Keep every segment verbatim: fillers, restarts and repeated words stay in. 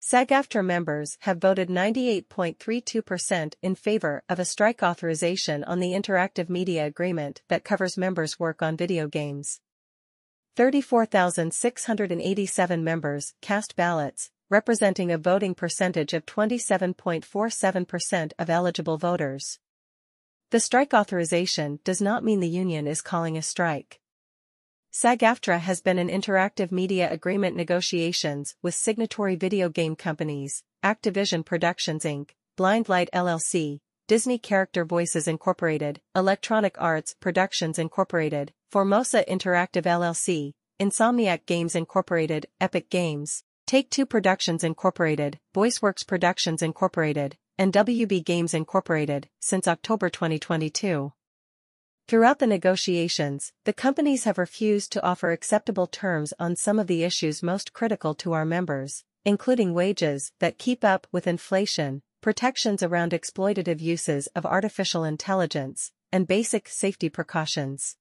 SAG-AFTRA members have voted ninety-eight point three two percent in favor of a strike authorization on the interactive media agreement that covers members' work on video games. thirty-four thousand six hundred eighty-seven members cast ballots, representing a voting percentage of twenty-seven point four seven percent of eligible voters. The strike authorization does not mean the union is calling a strike. SAG-AFTRA has been in interactive media agreement negotiations with signatory video game companies, Activision Productions Incorporated, Blind Light L L C, Disney Character Voices Incorporated, Electronic Arts Productions Incorporated, Formosa Interactive L L C, Insomniac Games Incorporated, Epic Games, Take Two Productions Incorporated, VoiceWorks Productions Incorporated, and W B Games Incorporated, since October twenty twenty-two. Throughout the negotiations, the companies have refused to offer acceptable terms on some of the issues most critical to our members, including wages that keep up with inflation, protections around exploitative uses of artificial intelligence, and basic safety precautions.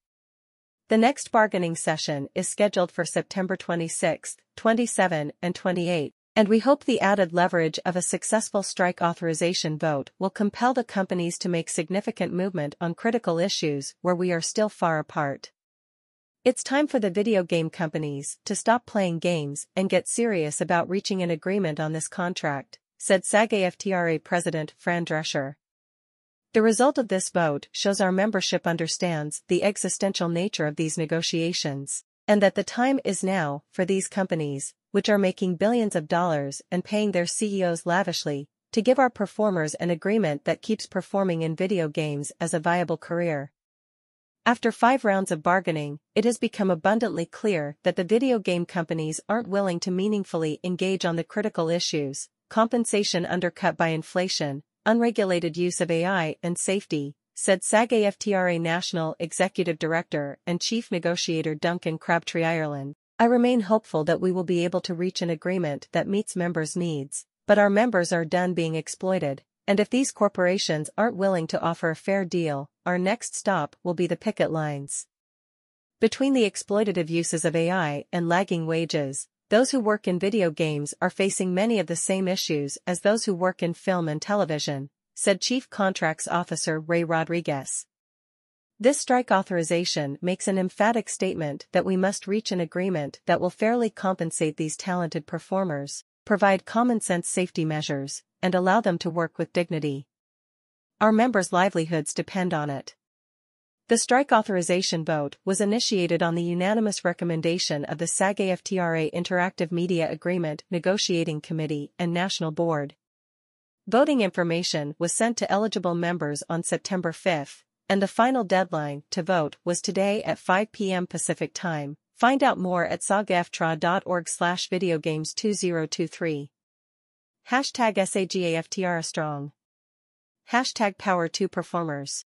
The next bargaining session is scheduled for September twenty-sixth, twenty-seventh, and twenty-eighth, and we hope the added leverage of a successful strike authorization vote will compel the companies to make significant movement on critical issues where we are still far apart. It's time for the video game companies to stop playing games and get serious about reaching an agreement on this contract, said SAG-AFTRA President Fran Drescher. The result of this vote shows our membership understands the existential nature of these negotiations, and that the time is now for these companies, which are making billions of dollars and paying their C E Os lavishly, to give our performers an agreement that keeps performing in video games as a viable career. After five rounds of bargaining, it has become abundantly clear that the video game companies aren't willing to meaningfully engage on the critical issues: compensation undercut by inflation, unregulated use of A I, and safety, said SAG-AFTRA National Executive Director and Chief Negotiator Duncan Crabtree-Ireland. I remain hopeful that we will be able to reach an agreement that meets members' needs, but our members are done being exploited, and if these corporations aren't willing to offer a fair deal, our next stop will be the picket lines. Between the exploitative uses of A I and lagging wages, those who work in video games are facing many of the same issues as those who work in film and television, said Chief Contracts Officer Ray Rodriguez. This strike authorization makes an emphatic statement that we must reach an agreement that will fairly compensate these talented performers, provide common-sense safety measures, and allow them to work with dignity. Our members' livelihoods depend on it. The strike authorization vote was initiated on the unanimous recommendation of the SAG-AFTRA Interactive Media Agreement Negotiating Committee and National Board. Voting information was sent to eligible members on September fifth, and the final deadline to vote was today at five p m Pacific Time. Find out more at sagaftra dot org slash videogames two thousand twenty-three. Hashtag SAGAFTRA Strong. Hashtag Power to Performers.